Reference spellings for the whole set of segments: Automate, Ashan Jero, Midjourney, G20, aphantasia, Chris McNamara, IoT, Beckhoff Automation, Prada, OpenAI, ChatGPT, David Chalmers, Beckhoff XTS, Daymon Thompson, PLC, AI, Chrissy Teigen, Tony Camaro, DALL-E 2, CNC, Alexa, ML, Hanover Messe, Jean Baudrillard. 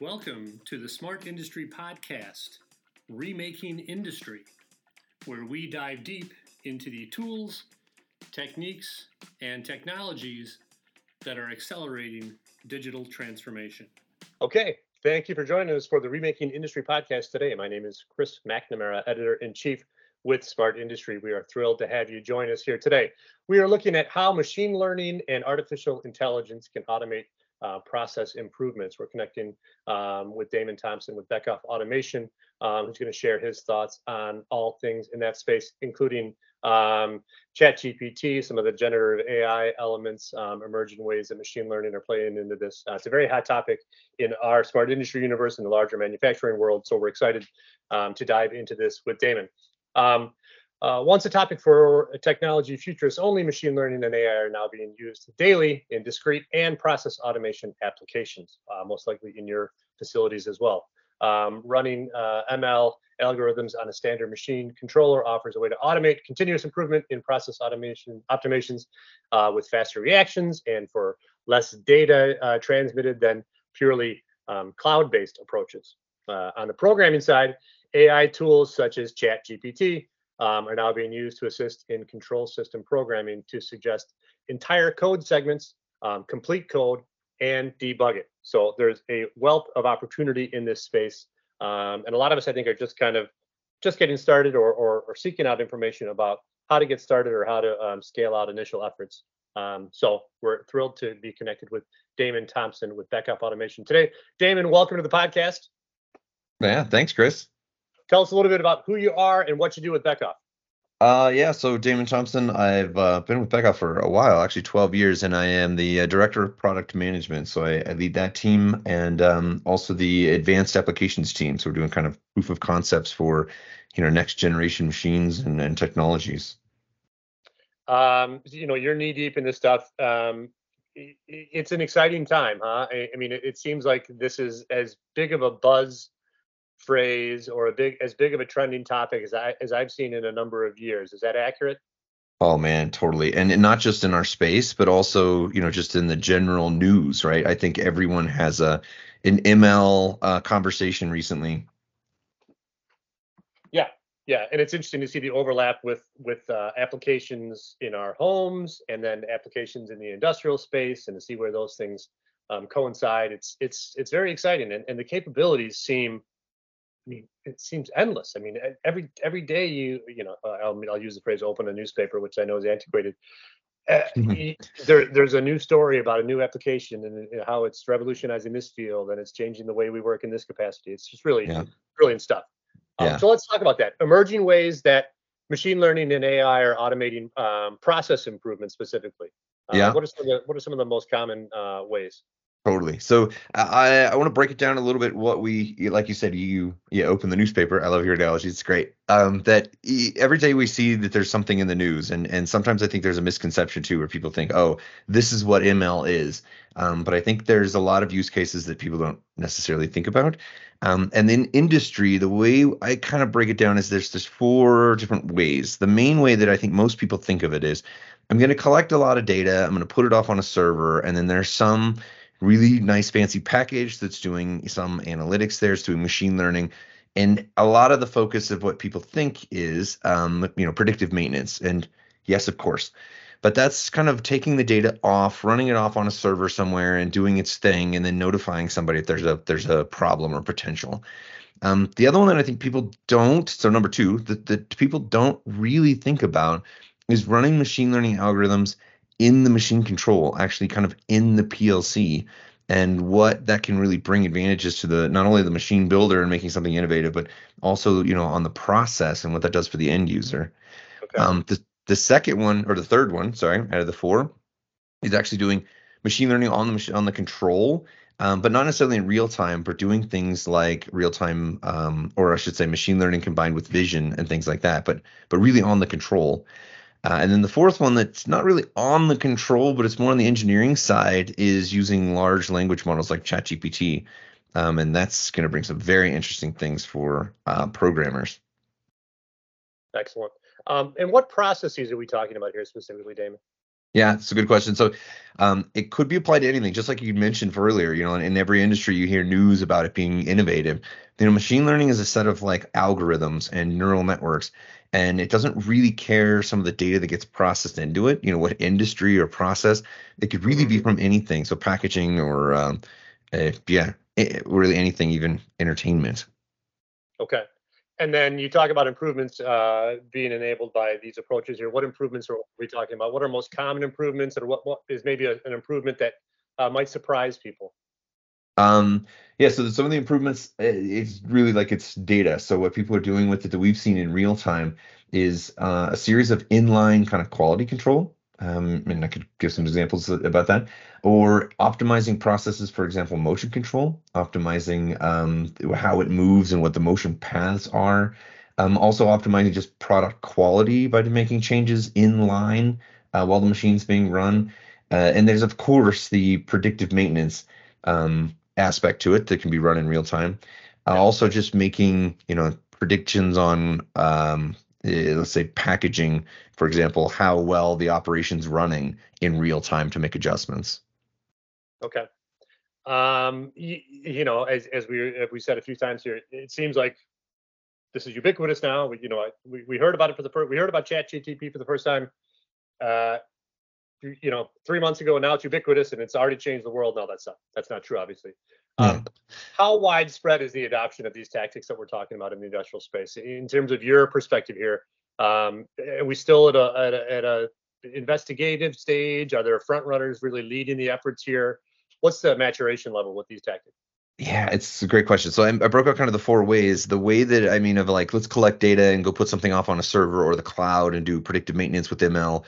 Welcome to the Smart Industry Podcast, Remaking Industry, where we dive deep into the tools, techniques, and technologies that are accelerating digital transformation. Okay, thank you for joining us for the Remaking Industry Podcast today. My name is Chris McNamara, Editor-in-Chief with Smart Industry. We are thrilled to have you join us here today. We are looking at how machine learning and artificial intelligence can automate process improvements. We're connecting with Daymon Thompson with Beckhoff Automation, who's going to share his thoughts on all things in that space, including ChatGPT, some of the generative AI elements, emerging ways that machine learning are playing into this. It's a very hot topic in our smart industry universe and the larger manufacturing world. So we're excited to dive into this with Daymon. Once a topic for technology futurists only, machine learning and AI are now being used daily in discrete and process automation applications, most likely in your facilities as well. Running ML algorithms on a standard machine controller offers a way to automate continuous improvement in process optimizations with faster reactions and for less data transmitted than purely cloud-based approaches. On the programming side, AI tools such as ChatGPT are now being used to assist in control system programming to suggest entire code segments, complete code, and debug it. So there's a wealth of opportunity in this space. And a lot of us, I think, are just kind of just getting started or seeking out information about how to get started or how to scale out initial efforts. So we're thrilled to be connected with Daymon Thompson with Beckhoff Automation today. Daymon, welcome to the podcast. Yeah, thanks, Chris. Tell us a little bit about who you are and what you do with Beckhoff. So Daymon Thompson, I've been with Beckhoff for a while, actually 12 years, and I am the Director of Product Management. So I lead that team and also the Advanced Applications team. So we're doing kind of proof of concepts for, next generation machines and technologies. You're knee deep in this stuff. It's an exciting time, huh? I mean, it seems like this is as big of a buzz phrase or as big of a trending topic as I've seen in a number of years. Is that accurate? Oh man, totally. And not just in our space, but also, just in the general news, right? I think everyone has an ML conversation recently. Yeah. And it's interesting to see the overlap with applications in our homes and then applications in the industrial space and to see where those things coincide. It's very exciting. And the capabilities it seems endless. I mean, every day I'll use the phrase "open a newspaper," which I know is antiquated. There's a new story about a new application and how it's revolutionizing this field and it's changing the way we work in this capacity. It's just really brilliant stuff. So let's talk about that. Emerging ways that machine learning and AI are automating process improvement specifically. What are some of the most common ways? Totally. So I want to break it down a little bit. What we, like you said, you open the newspaper. I love your analogy. It's great. That every day we see that there's something in the news. And sometimes I think there's a misconception too, where people think, oh, this is what ML is. But I think there's a lot of use cases that people don't necessarily think about. And in industry, the way I kind of break it down is there's four different ways. The main way that I think most people think of it is I'm going to collect a lot of data. I'm going to put it off on a server. And then there's some really nice fancy package that's doing some analytics there. It's doing machine learning. And a lot of the focus of what people think is, predictive maintenance. And yes, of course. But that's kind of taking the data off, running it off on a server somewhere and doing its thing and then notifying somebody if there's a problem or potential. The other one that I think people don't, so number two, that people don't really think about is running machine learning algorithms in the machine control, actually kind of in the PLC, and what that can really bring advantages to not only the machine builder and making something innovative, but also, on the process and what that does for the end user. Okay. The third one, sorry, out of the four, is actually doing machine learning on the control, but not necessarily in real time, but doing things like real time, or I should say machine learning combined with vision and things like that, but really on the control. And then the fourth one that's not really on the control, but it's more on the engineering side, is using large language models like ChatGPT. And that's going to bring some very interesting things for programmers. Excellent. And what processes are we talking about here specifically, Daymon? Yeah, it's a good question. So it could be applied to anything, just like you mentioned earlier. You know, in every industry, you hear news about it being innovative. You know, machine learning is a set of like algorithms and neural networks, and it doesn't really care some of the data that gets processed into it. You know, what industry or process? It could really be from anything. So packaging or really anything, even entertainment. Okay. And then you talk about improvements being enabled by these approaches here. What improvements are we talking about? What are most common improvements, and what is maybe an improvement that might surprise people? So some of the improvements, it's really like it's data. So what people are doing with it that we've seen in real time is a series of inline kind of quality control. And I could give some examples about that, or optimizing processes, for example, motion control, optimizing how it moves and what the motion paths are. Also optimizing just product quality by making changes in line while the machine's being run. And there's, of course, the predictive maintenance aspect to it that can be run in real time. Also just making, predictions on let's say packaging, for example, how well the operation's running in real time to make adjustments. Okay. As we said a few times here, it seems like this is ubiquitous now. We heard about it we heard about ChatGPT for the first time, 3 months ago, and now it's ubiquitous and it's already changed the world. No, that's not true, obviously. How widespread is the adoption of these tactics that we're talking about in the industrial space? In terms of your perspective here, are we still at a investigative stage? Are there front runners really leading the efforts here? What's the maturation level with these tactics? Yeah, it's a great question. So I broke out kind of the four ways. The way that let's collect data and go put something off on a server or the cloud and do predictive maintenance with ML.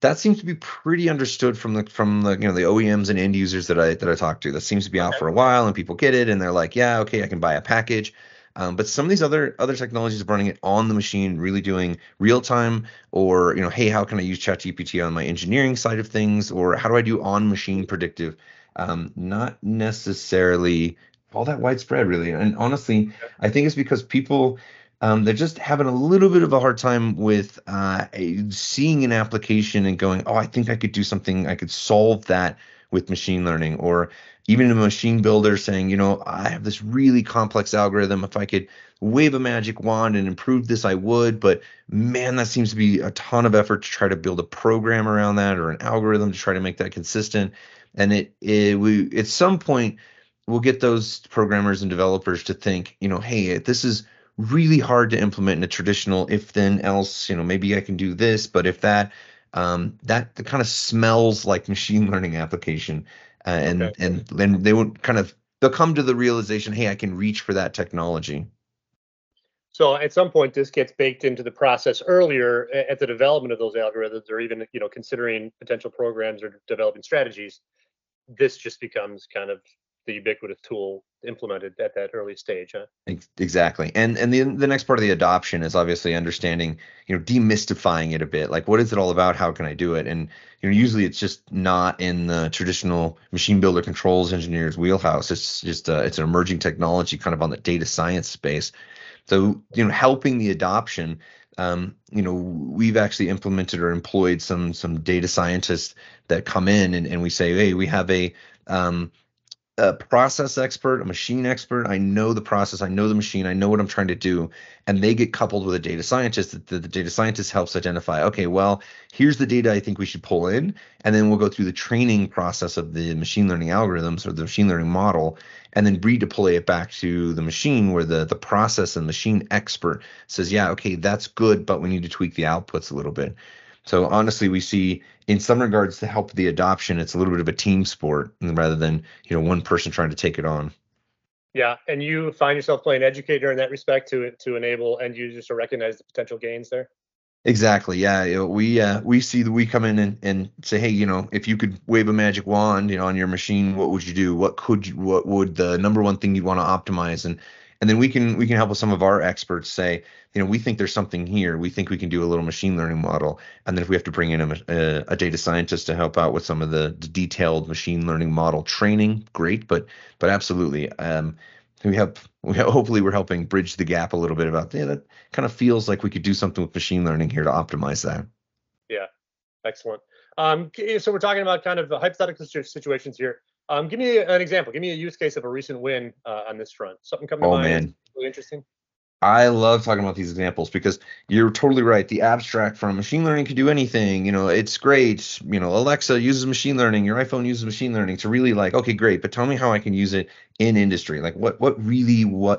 That seems to be pretty understood from the the OEMs and end users that I talk to. That seems to be out for a while, and people get it, and they're like, yeah, okay, I can buy a package. But some of these other technologies of running it on the machine, really doing real time, or hey, how can I use ChatGPT on my engineering side of things, or how do I do on machine predictive? Not necessarily all that widespread, really. And honestly, I think it's because people. They're just having a little bit of a hard time with seeing an application and going, oh, I think I could do something. I could solve that with machine learning, or even a machine builder saying, I have this really complex algorithm. If I could wave a magic wand and improve this, I would. But man, that seems to be a ton of effort to try to build a program around that or an algorithm to try to make that consistent. And we at some point we'll get those programmers and developers to think, hey, this is really hard to implement in a traditional if then else, maybe I can do this, but if that, that kind of smells like machine learning application. And then they'll come to the realization, hey, I can reach for that technology. So at some point this gets baked into the process earlier at the development of those algorithms, or even, considering potential programs or developing strategies. This just becomes kind of the ubiquitous tool implemented at that early stage, huh? Exactly. And the next part of the adoption is obviously understanding, demystifying it a bit. Like, what is it all about? How can I do it? And usually it's just not in the traditional machine builder controls engineer's wheelhouse. It's just it's an emerging technology kind of on the data science space. So, helping the adoption. We've actually implemented or employed some data scientists that come in and we say, hey, we have a process expert, a machine expert. I know the process. I know the machine. I know what I'm trying to do. And they get coupled with a data scientist. The data scientist helps identify, okay, well, here's the data I think we should pull in. And then we'll go through the training process of the machine learning algorithms or the machine learning model, and then redeploy it back to the machine where the process and machine expert says, yeah, okay, that's good, but we need to tweak the outputs a little bit. So honestly, we see in some regards to help the adoption, it's a little bit of a team sport rather than, one person trying to take it on. Yeah. And you find yourself playing educator in that respect to enable end users to recognize the potential gains there. Exactly. Yeah. We see that we come in and say, hey, if you could wave a magic wand, on your machine, what would you do? What would the number one thing you'd want to optimize? And then we can help with some of our experts say, we think there's something here. We think we can do a little machine learning model. And then if we have to bring in a data scientist to help out with some of the detailed machine learning model training, great. But absolutely, hopefully we're helping bridge the gap a little bit about that kind of feels like we could do something with machine learning here to optimize that. Yeah. Excellent. So we're talking about kind of the hypothetical situations here. Give me an example. Give me a use case of a recent win on this front. Something coming to mind. Man. Really interesting. I love talking about these examples because you're totally right. The abstract from machine learning can do anything. You know, it's great. You know, Alexa uses machine learning. Your iPhone uses machine learning to really like, okay, great. But tell me how I can use it in industry. Like what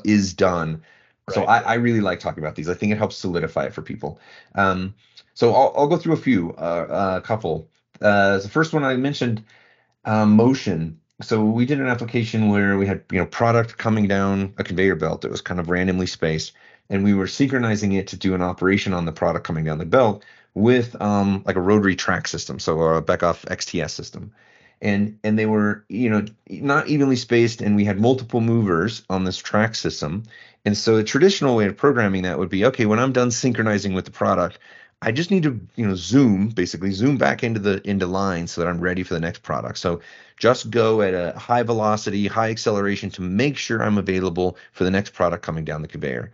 is done. Right. So I really like talking about these. I think it helps solidify it for people. So I'll go through a couple. The first one I mentioned, motion. So we did an application where we had, you know, product coming down a conveyor belt that was kind of randomly spaced, and we were synchronizing it to do an operation on the product coming down the belt with like a rotary track system, so a Beckhoff XTS system, and they were, you know, not evenly spaced, and we had multiple movers on this track system, and so the traditional way of programming that would be, okay, when I'm done synchronizing with the product, I just need to, you know, zoom back into line so that I'm ready for the next product. So just go at a high velocity, high acceleration to make sure I'm available for the next product coming down the conveyor.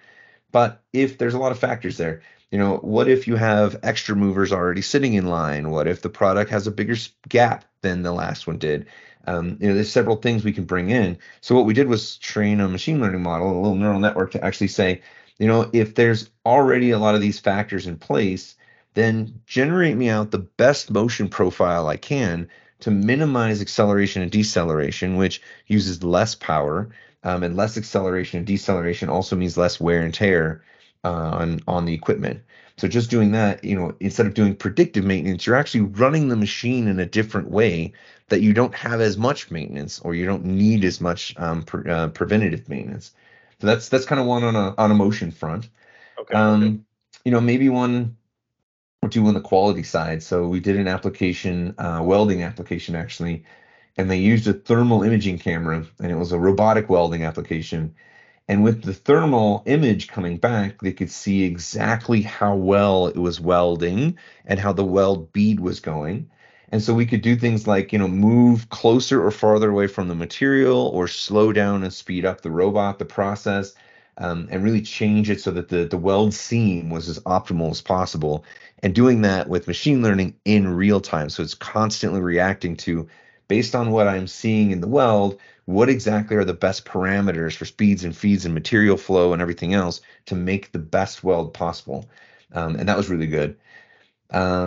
But if there's a lot of factors there, you know, what if you have extra movers already sitting in line? What if the product has a bigger gap than the last one did? You know, there's several things we can bring in. So what we did was train a machine learning model, a little neural network, to actually say, you know, if there's already a lot of these factors in place, then generate me out the best motion profile I can to minimize acceleration and deceleration, which uses less power, and less acceleration and deceleration also means less wear and tear on the equipment. So just doing that, you know, instead of doing predictive maintenance, you're actually running the machine in a different way that you don't have as much maintenance, or you don't need as much preventative maintenance. So that's kind of one on a motion front. Okay. You know, maybe one or two on the quality side. So we did an application, welding application actually, and they used a thermal imaging camera, and it was a robotic welding application. And with the thermal image coming back, they could see exactly how well it was welding and how the weld bead was going. And so we could do things like, you know, move closer or farther away from the material, or slow down and speed up the robot, the process, and really change it so that the weld seam was as optimal as possible. And doing that with machine learning in real time. So it's constantly reacting to, based on what I'm seeing in the weld, what exactly are the best parameters for speeds and feeds and material flow and everything else to make the best weld possible. And that was really good.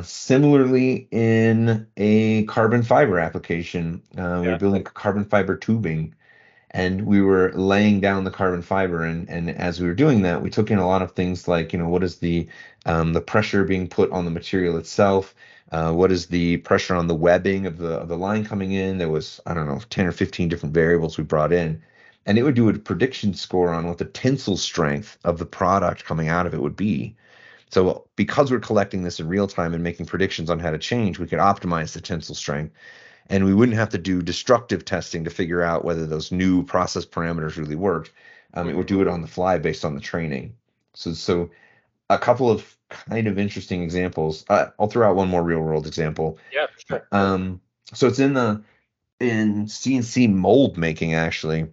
Similarly, in a carbon fiber application, we were building carbon fiber tubing, and we were laying down the carbon fiber. And as we were doing that, we took in a lot of things like, you know, what is the pressure being put on the material itself? What is the pressure on the webbing of the line coming in? There was, I don't know, 10 or 15 different variables we brought in, and it would do a prediction score on what the tensile strength of the product coming out of it would be. So because we're collecting this in real time and making predictions on how to change, we could optimize the tensile strength, and we wouldn't have to do destructive testing to figure out whether those new process parameters really worked. It would do it on the fly based on the training. So a couple of kind of interesting examples. I'll throw out one more real world example. Yeah, sure. So it's in CNC mold making, actually.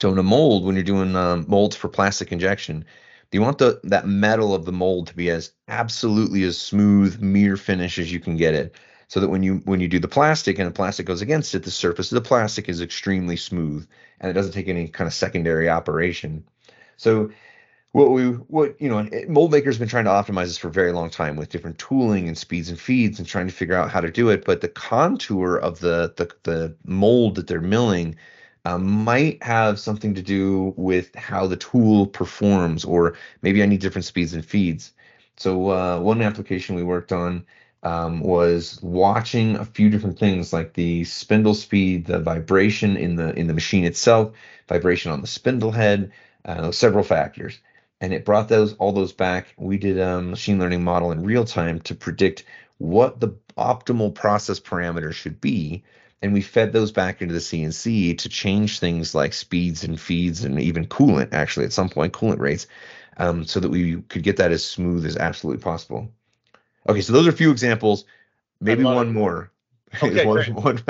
So in a mold, when you're doing molds for plastic injection, you want that metal of the mold to be as absolutely as smooth mirror finish as you can get it, so that when you do the plastic and the plastic goes against it, the surface of the plastic is extremely smooth and it doesn't take any kind of secondary operation. So mold makers have been trying to optimize this for a very long time with different tooling and speeds and feeds and trying to figure out how to do it, but the contour of the mold that they're milling might have something to do with how the tool performs, or maybe I need different speeds and feeds. So one application we worked on was watching a few different things, like the spindle speed, the vibration in the machine itself, vibration on the spindle head, several factors, and it brought all those back. We did a machine learning model in real time to predict what the optimal process parameters should be. And we fed those back into the CNC to change things like speeds and feeds and even coolant, actually, at some point, coolant rates, so that we could get that as smooth as absolutely possible. Okay, so those are a few examples. Maybe one more. Okay, one.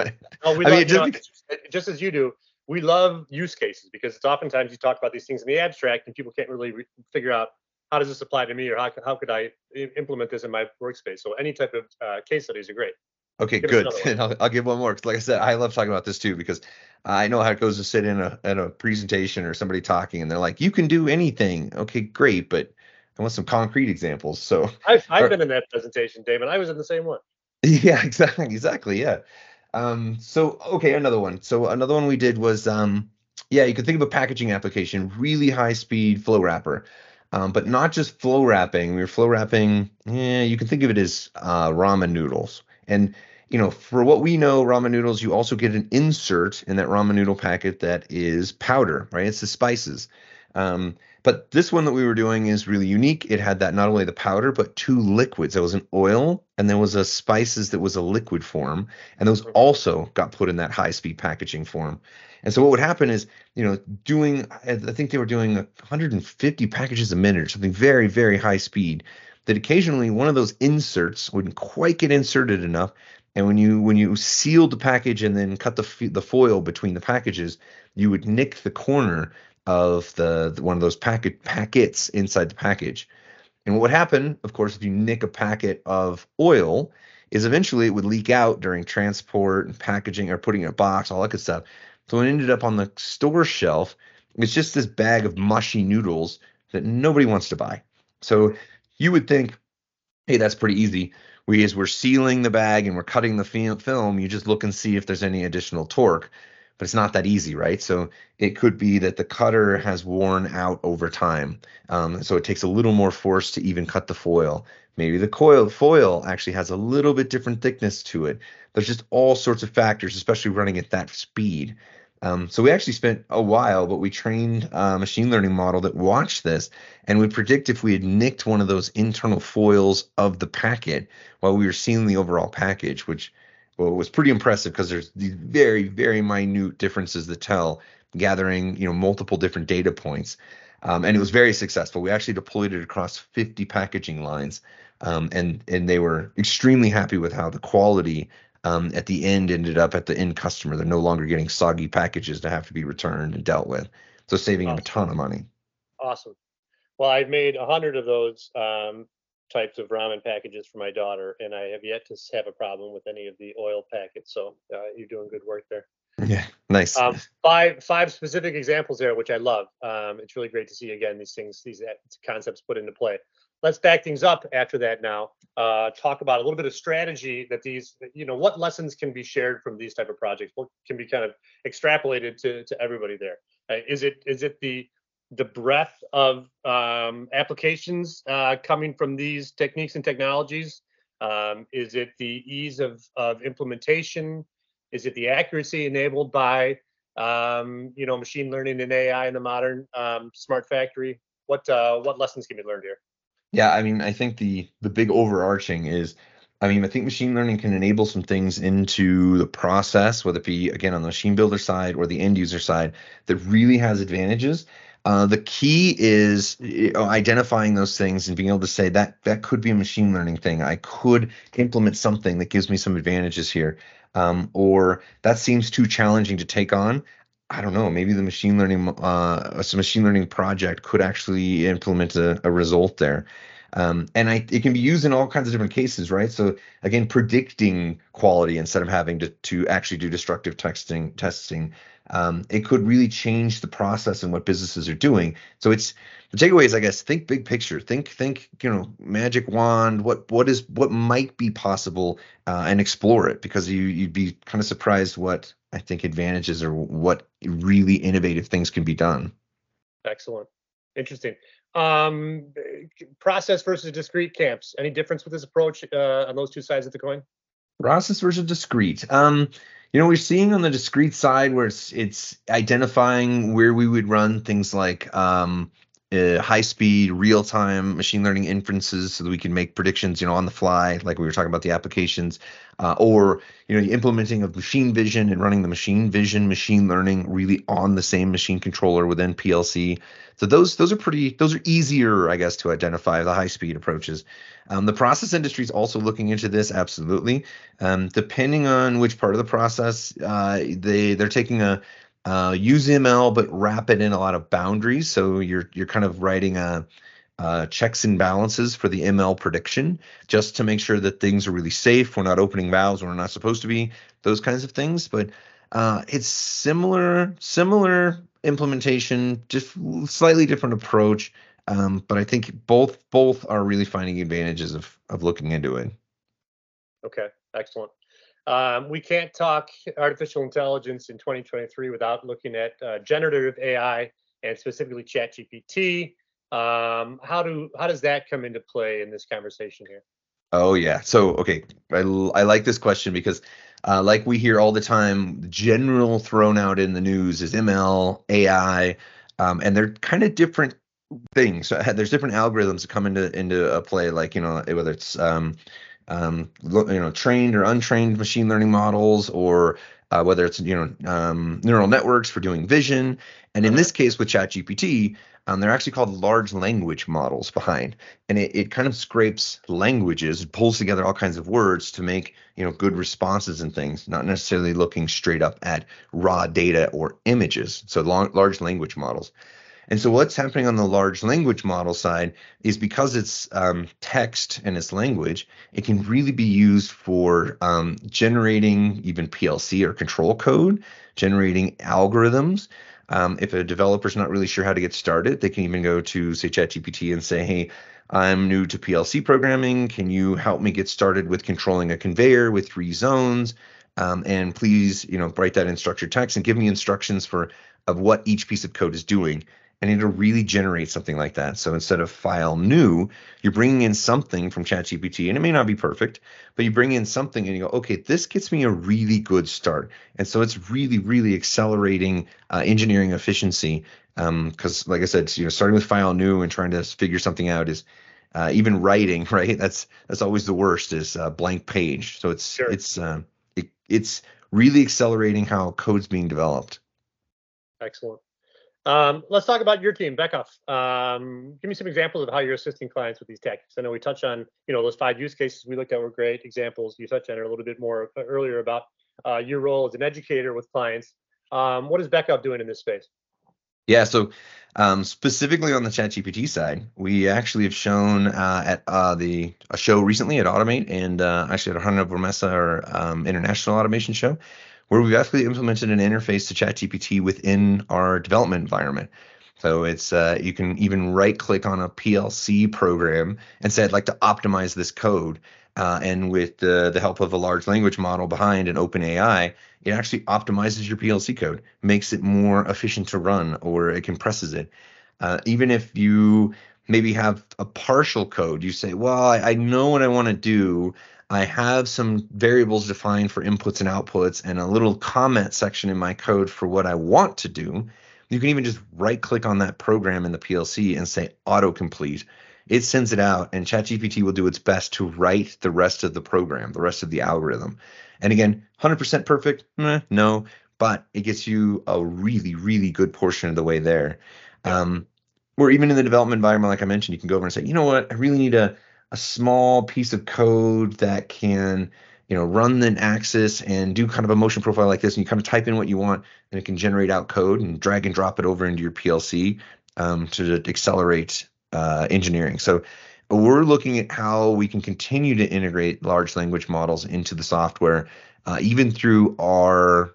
No, we just as you do, we love use cases because it's oftentimes you talk about these things in the abstract and people can't really figure out how does this apply to me, or how could I implement this in my workspace? So any type of case studies are great. Okay, good. And I'll give one more. Like I said, I love talking about this too, because I know how it goes to sit in a presentation or somebody talking and they're like, you can do anything. Okay, great. But I want some concrete examples. So I've been in that presentation, Daymon. I was in the same one. Yeah, exactly. Yeah. Okay, another one. So another one we did was, you could think of a packaging application, really high speed flow wrapper. But not just flow wrapping. We were flow wrapping. Yeah, you can think of it as ramen noodles. And for what we know, ramen noodles, you also get an insert in that ramen noodle packet that is powder, right? It's the spices. But this one that we were doing is really unique. It had that, not only the powder, but two liquids. There was an oil and there was a spices that was a liquid form. And those also got put in that high-speed packaging form. And so what would happen is, I think they were doing 150 packages a minute or something, very, very high speed, that occasionally one of those inserts wouldn't quite get inserted enough. And when you sealed the package and then cut the foil between the packages, you would nick the corner of the one of those packets inside the package. And what would happen, of course, if you nick a packet of oil, is eventually it would leak out during transport and packaging or putting in a box, all that good stuff. So it ended up on the store shelf. It's just this bag of mushy noodles that nobody wants to buy. So you would think, hey, that's pretty easy. As we're sealing the bag and we're cutting the film, you just look and see if there's any additional torque, but it's not that easy, right? So it could be that the cutter has worn out over time. So it takes a little more force to even cut the foil. Maybe the foil actually has a little bit different thickness to it. There's just all sorts of factors, especially running at that speed. So we actually spent a while, but we trained a machine learning model that watched this and would predict if we had nicked one of those internal foils of the packet while we were seeing the overall package, which was pretty impressive because there's these very, very minute differences that tell, gathering multiple different data points. And it was very successful. We actually deployed it across 50 packaging lines, and they were extremely happy with how the quality at the end ended up at the end customer. They're no longer getting soggy packages that have to be returned and dealt with. So saving them a ton of money. Awesome. Well, I've made 100 of those types of ramen packages for my daughter, and I have yet to have a problem with any of the oil packets. So you're doing good work there. Yeah, nice. Five specific examples there, which I love. It's really great to see, again, these concepts put into play. Let's back things up after that now, talk about a little bit of strategy that these, what lessons can be shared from these type of projects? What can be kind of extrapolated to everybody there? Is it the breadth of applications coming from these techniques and technologies? Is it the ease of implementation? Is it the accuracy enabled by, machine learning and AI in the modern smart factory? What lessons can be learned here? Yeah, I mean, I think the big overarching is, I think machine learning can enable some things into the process, whether it be, again, on the machine builder side or the end user side, that really has advantages. The key is identifying those things and being able to say that could be a machine learning thing. I could implement something that gives me some advantages here, or that seems too challenging to take on. I don't know, maybe the machine learning project could actually implement a result there. It can be used in all kinds of different cases, right? So again, predicting quality instead of having to actually do destructive testing. It could really change the process and what businesses are doing. So it's the takeaways, I guess, think big picture, think, magic wand, what might be possible, and explore it, because you'd be kind of surprised what I think advantages or what really innovative things can be done. Excellent. Interesting. Process versus discrete camps. Any difference with this approach on those two sides of the coin? Process versus discrete. We're seeing on the discrete side where it's identifying where we would run things like high-speed, real-time machine learning inferences so that we can make predictions, on the fly, like we were talking about the applications, or the implementing of machine vision and running the machine learning really on the same machine controller within PLC. So those are easier, I guess, to identify, the high-speed approaches. The process industry is also looking into this, absolutely. Depending on which part of the process, they're taking a use ML, but wrap it in a lot of boundaries. So you're kind of writing a checks and balances for the ML prediction, just to make sure that things are really safe. We're not opening valves when we're not supposed to be, those kinds of things. But it's similar implementation, just slightly different approach. But I think both are really finding advantages of looking into it. Okay, excellent. We can't talk artificial intelligence in 2023 without looking at generative AI and specifically ChatGPT. How does that come into play in this conversation here? Oh yeah. So, okay. I like this question because like we hear all the time, the general thrown out in the news is ML, AI, and they're kind of different things. So there's different algorithms that come into a play, like, you know, whether it's, trained or untrained machine learning models, or whether it's, neural networks for doing vision. And in this case with ChatGPT, they're actually called large language models behind. And it kind of scrapes languages, it pulls together all kinds of words to make, good responses and things, not necessarily looking straight up at raw data or images. So large language models. And so what's happening on the large language model side is, because it's text and it's language, it can really be used for generating even PLC or control code, generating algorithms. If a developer's not really sure how to get started, they can even go to, say, ChatGPT and say, hey, I'm new to PLC programming. Can you help me get started with controlling a conveyor with 3 zones? And please, write that in structured text and give me instructions of what each piece of code is doing. And it'll really generate something like that. So instead of file new, you're bringing in something from ChatGPT, and it may not be perfect, but you bring in something and you go, okay, this gets me a really good start. And so it's really, really accelerating engineering efficiency. Because like I said, starting with file new and trying to figure something out is even writing, right? That's always the worst, is a blank page. So it's, sure. It's really accelerating how code's being developed. Excellent. Let's talk about your team, Beckhoff. Give me some examples of how you're assisting clients with these tactics. I know we touched on, those 5 use cases we looked at were great examples. You touched on it a little bit more earlier about your role as an educator with clients. What is Beckhoff doing in this space? Yeah, so specifically on the ChatGPT side, we actually have shown at a show recently at Automate, and actually at Hanover Messe, our international automation show, where we've actually implemented an interface to ChatGPT within our development environment. So it's you can even right-click on a PLC program and say, I'd like to optimize this code. And with the help of a large language model behind an OpenAI, it actually optimizes your PLC code, makes it more efficient to run, or it compresses it. Even if you maybe have a partial code, you say, well, I know what I want to do. I have some variables defined for inputs and outputs and a little comment section in my code for what I want to do. You can even just right-click on that program in the PLC and say autocomplete. It sends it out, and ChatGPT will do its best to write the rest of the program, the rest of the algorithm. And again, 100% perfect? No, but it gets you a really, really good portion of the way there. Or even in the development environment, like I mentioned, you can go over and say, you know what, I really need a small piece of code that can, run an axis and do kind of a motion profile like this. And you kind of type in what you want, and it can generate out code and drag and drop it over into your PLC to accelerate engineering. So we're looking at how we can continue to integrate large language models into the software, even through our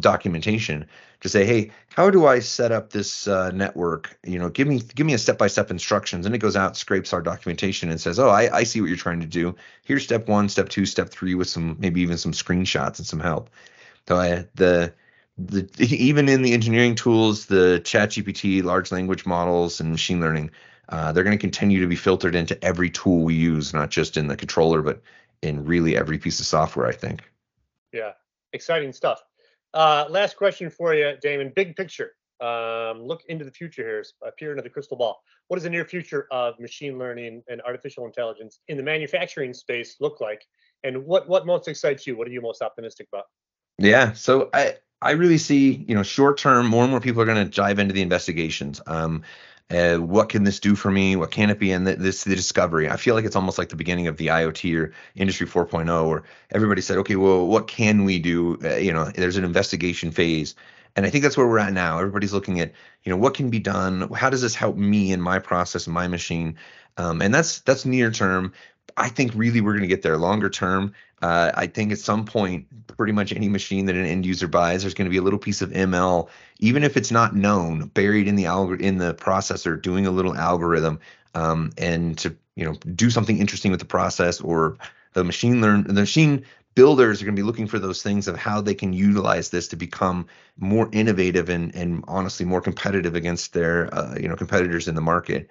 documentation, to say, hey, how do I set up this network? Give me a step-by-step instructions. And it goes out, scrapes our documentation, and says, oh, I see what you're trying to do. Here's step 1, step 2, step 3, with some, maybe even some screenshots and some help. So even in the engineering tools, the ChatGPT, large language models, and machine learning, they're going to continue to be filtered into every tool we use, not just in the controller, but in really every piece of software, I think. Yeah, exciting stuff. Last question for you, Daymon. Big picture. Look into the future here. Peer into the crystal ball. What does the near future of machine learning and artificial intelligence in the manufacturing space look like? And what most excites you? What are you most optimistic about? Yeah, so I really see, short term, more and more people are going to dive into the investigations. What can this do for me? What can it be? And the discovery. I feel like it's almost like the beginning of the IoT or Industry 4.0, where everybody said, okay, well, what can we do? There's an investigation phase. And I think that's where we're at now. Everybody's looking at, you know, what can be done? How does this help me and my process and my machine? And that's near term. I think really we're going to get there longer term. I think at some point, pretty much any machine that an end user buys, there's going to be a little piece of ML, even if it's not known, buried in the processor, doing a little algorithm, and to, you know, do something interesting with the process. Or the machine builders are going to be looking for those things of how they can utilize this to become more innovative and honestly more competitive against their competitors in the market.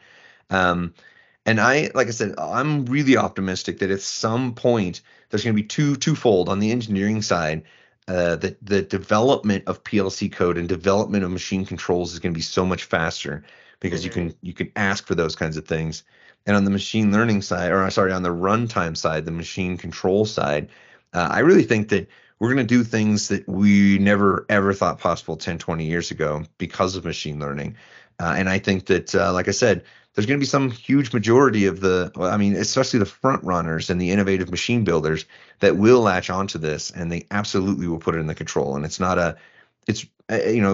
And like I said, I'm really optimistic that at some point there's going to be twofold on the engineering side. The development of PLC code and development of machine controls is going to be so much faster because you can ask for those kinds of things. And on the machine learning side, on the runtime side, the machine control side, I really think that we're going to do things that we never ever thought possible 10, 20 years ago because of machine learning. And I think that, like I said, there's going to be some huge majority of especially the front runners and the innovative machine builders that will latch onto this, and they absolutely will put it in the control. And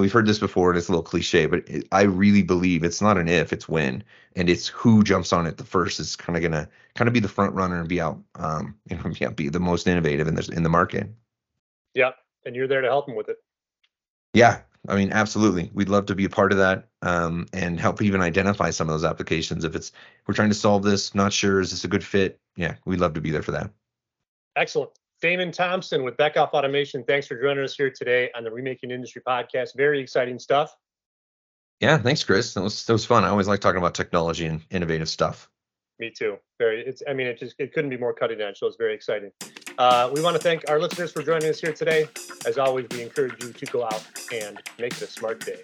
we've heard this before, and it's a little cliche, but I really believe it's not an if, it's when, and it's who jumps on it the first is going to be the front runner and be out, be the most innovative in the market. Yeah. And you're there to help them with it. Yeah. I mean, absolutely. We'd love to be a part of that, and help even identify some of those applications. If we're trying to solve this, not sure, is this a good fit? Yeah, we'd love to be there for that. Excellent. Daymon Thompson with Beckhoff Automation. Thanks for joining us here today on the Remaking Industry podcast. Very exciting stuff. Yeah, thanks, Chris. That was fun. I always like talking about technology and innovative stuff. Me too. It couldn't be more cutting edge, so it's very exciting. We want to thank our listeners for joining us here today. As always, we encourage you to go out and make it a smart day.